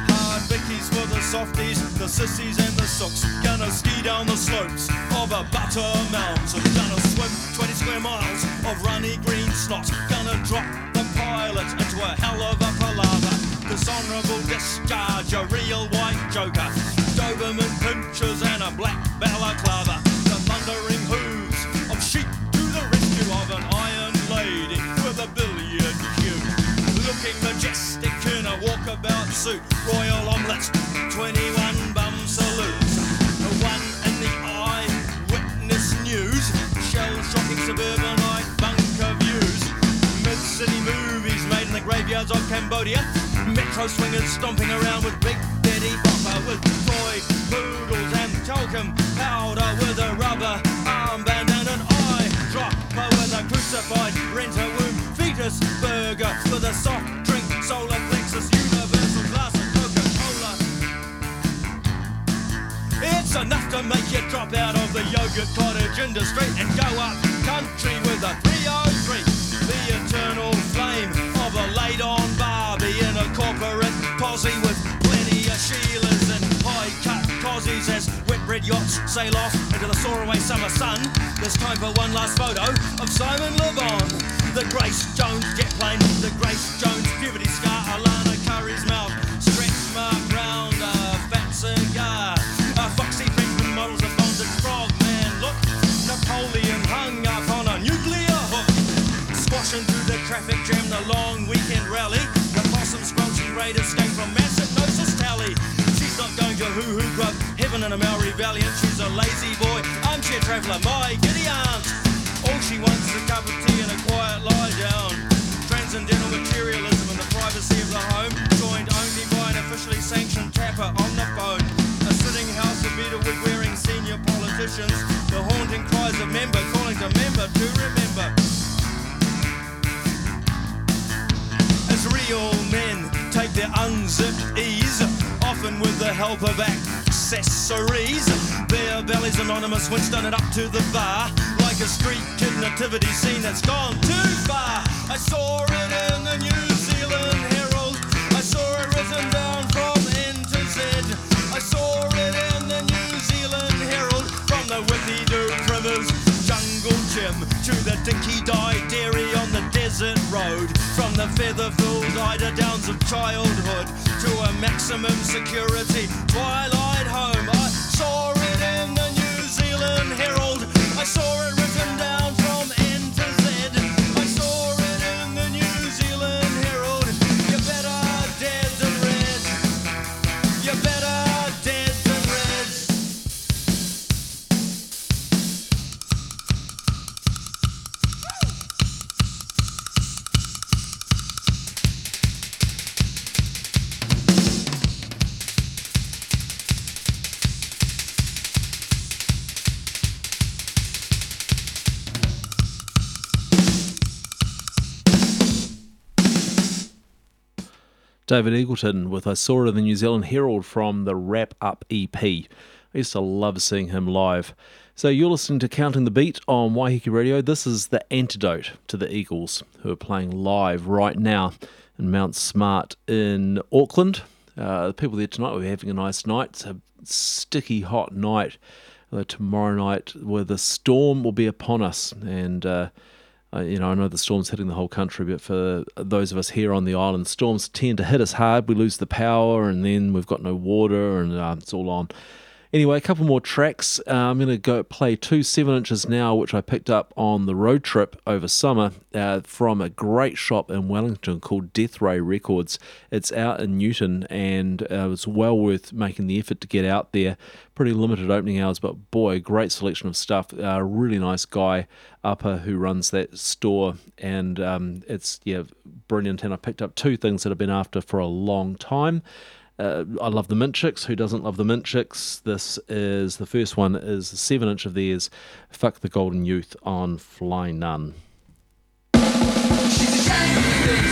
Hard bickies for the softies, the sissies and the sooks. Gonna ski down the slopes of a butter mountain. Gonna swim 20 square miles of runny green snot. Gonna drop the pilot into a hell of a palaver. Dishonourable discharge, a real white joker. Doberman pinchers and a black balaclava. The thundering hooves of sheep to the rescue of an iron lady with a billiard cue. Looking majestic in a walkabout suit. Royal omelettes, 21 bum salutes. The one in the eye, witness news. Shell-shocking suburbanite bunker views. Mid-city movies made in the graveyards of Cambodia. Metro swingers stomping around with big daddy bopper, with toy poodles and talcum powder, with a rubber armband and an eye dropper, with a crucified rent-a-womb fetus burger, with a soft drink solar plexus universal glass of Coca-Cola. It's enough to make you drop out of the yogurt cottage industry and go up country with a 303, the eternal flame of a laid-on Barbie in a corporate posse with plenty of Sheilas and high-cut cozies as wet-bred yachts sail off into the soar-away summer sun. There's time for one last photo of Simon Levon, the Grace Jones jet plane, the Grace Jones puberty scar, Alana Curry's mouth, stretch mark round a fat cigar, a foxy pink with models of Bonds frog man look, Napoleon hung up on a nuclear hook, squashing through the traffic jam, the long weekend rally, the possum squelching raiders came from Massachusetts Town. alley. She's not going to hoo-hoo club, heaven in a Maori valley, and she's a lazy boy, armchair traveller, my giddy aunt. All she wants is a cup of tea and a quiet lie down. Transcendental materialism in the privacy of the home, joined only by an officially sanctioned tapper on the phone. A sitting house of meterwood wearing senior politicians, the haunting cries of member calling to member to remember. As real men take their unzipped ease, often with the help of accessories, bare bellies anonymous, which done it up to the bar, like a street kid nativity scene that's gone too far. I saw it in the New Zealand Herald, I saw it written down from N to Z, I saw it in the New Zealand Herald, from the whippy-doo primers, jungle gym, to the dinky-dye dairy on the desert road, from the feather-filled eider-downs of childhood to a maximum security twilight home. I saw it in the New Zealand Herald, I saw it written down from N to Z, I saw it in the New Zealand Herald. You're better dead than red, you're better dead than red. David Eagleton with I Saw It in the New Zealand Herald from the Wrap Up EP. I used to love seeing him live. So you're listening to Counting the Beat on Waiheke Radio. This is the antidote to the Eagles, who are playing live right now in Mount Smart in Auckland. The people there tonight, we're having a nice night. It's a sticky hot night. Tomorrow night, where the storm will be upon us, and I know the storm's hitting the whole country, but for those of us here on the island, storms tend to hit us hard. We lose the power, and then we've got no water, and it's all on. Anyway, a couple more tracks. I'm going to go play 2 7-inches now, which I picked up on the road trip over summer from a great shop in Wellington called Death Ray Records. It's out in Newton, and it's well worth making the effort to get out there. Pretty limited opening hours, but boy, great selection of stuff. Really nice guy, Upper, who runs that store, and it's brilliant. And I picked up 2 things that I've been after for a long time. I love the Mint Chicks. Who doesn't love the Mint Chicks? This is the first one, is the 7-inch of theirs, Fuck the Golden Youth on Flying Nun. She's a shame, I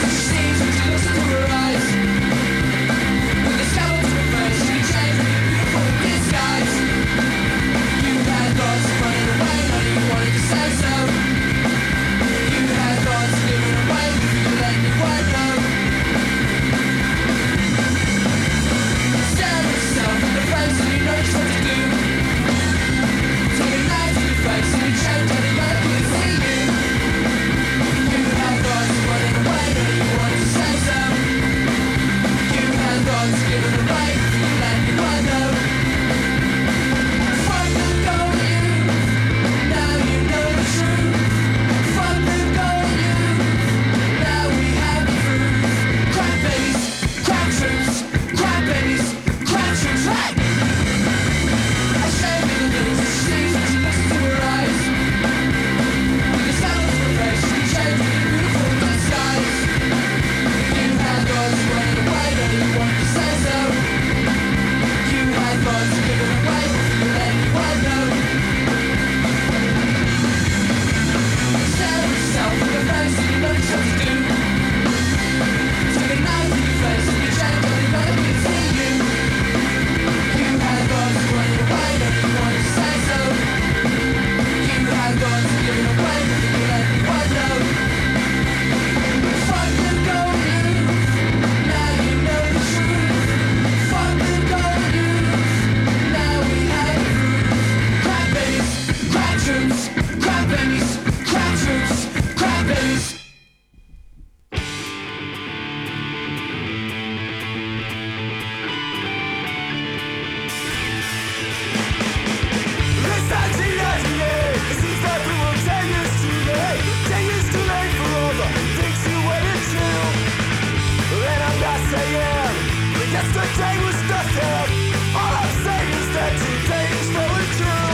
yesterday was nothing. All I'm saying is that today is flowing through.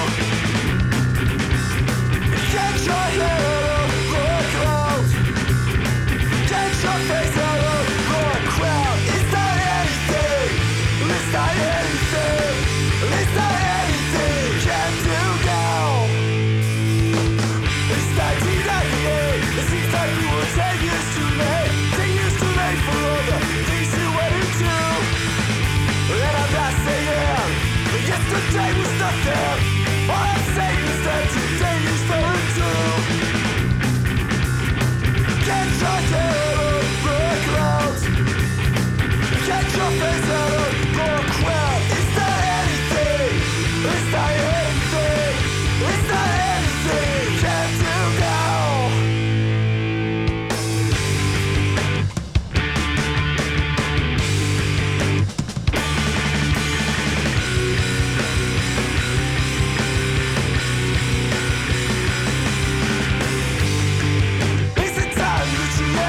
Get your head out of the clouds. Get your face out of the crowd. It's not anything. It's not anything. It's not anything you can do now. It's 1998. It seems like we were 10 years too late. 10 years too late for all the things you waited to. And I'm not saying that yesterday was nothing. All I'm saying is that today is very true. Get your head out of the clouds. Get your face out of the crowd. It's not anything. It's not anything. It's not anything you can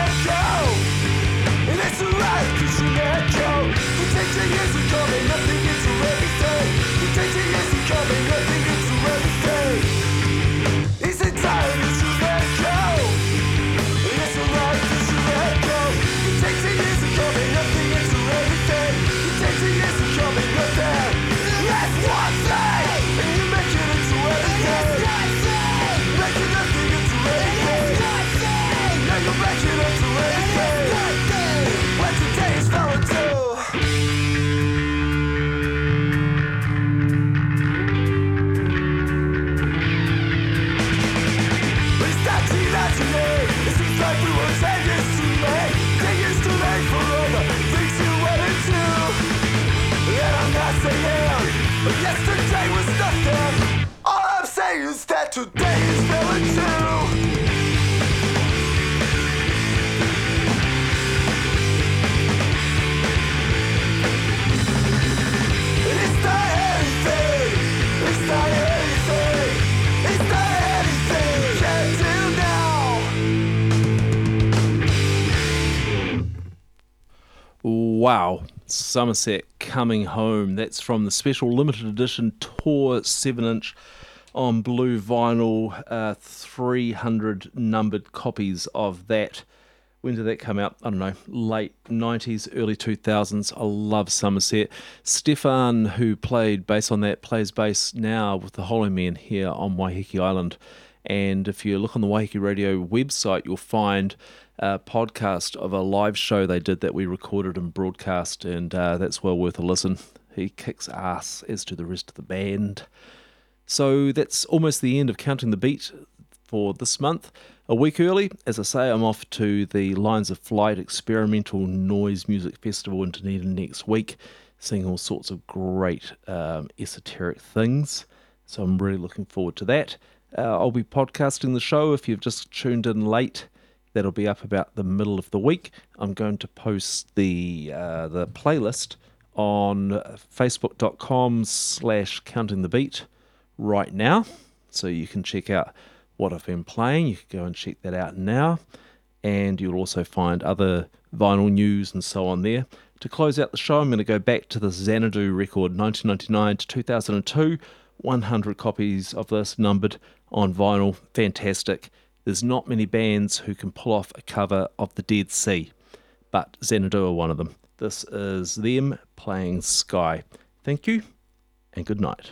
do now. Wow, Somerset Coming Home. That's from the special limited edition tour 7-inch on blue vinyl, 300 numbered copies of that. When did that come out? I don't know, late 90s, early 2000s. I love Somerset. Stefan, who played bass on that, plays bass now with the Hollow Men here on Waiheke Island. And if you look on the Waiheke Radio website, you'll find a podcast of a live show they did that we recorded and broadcast, and that's well worth a listen. He kicks ass, as do the rest of the band. So that's almost the end of Counting the Beat for this month. A week early, as I say, I'm off to the Lines of Flight Experimental Noise Music Festival in Dunedin next week, seeing all sorts of great esoteric things. So I'm really looking forward to that. I'll be podcasting the show if you've just tuned in late. That'll be up about the middle of the week. I'm going to post the playlist on facebook.com/countingthebeat right now. So you can check out what I've been playing. You can go and check that out now. And you'll also find other vinyl news and so on there. To close out the show, I'm going to go back to the Xanadu record, 1999 to 2002. 100 copies of this numbered on vinyl. Fantastic. There's not many bands who can pull off a cover of the Dead Sea, but Xanadu are one of them. This is them playing Sky. Thank you, and good night.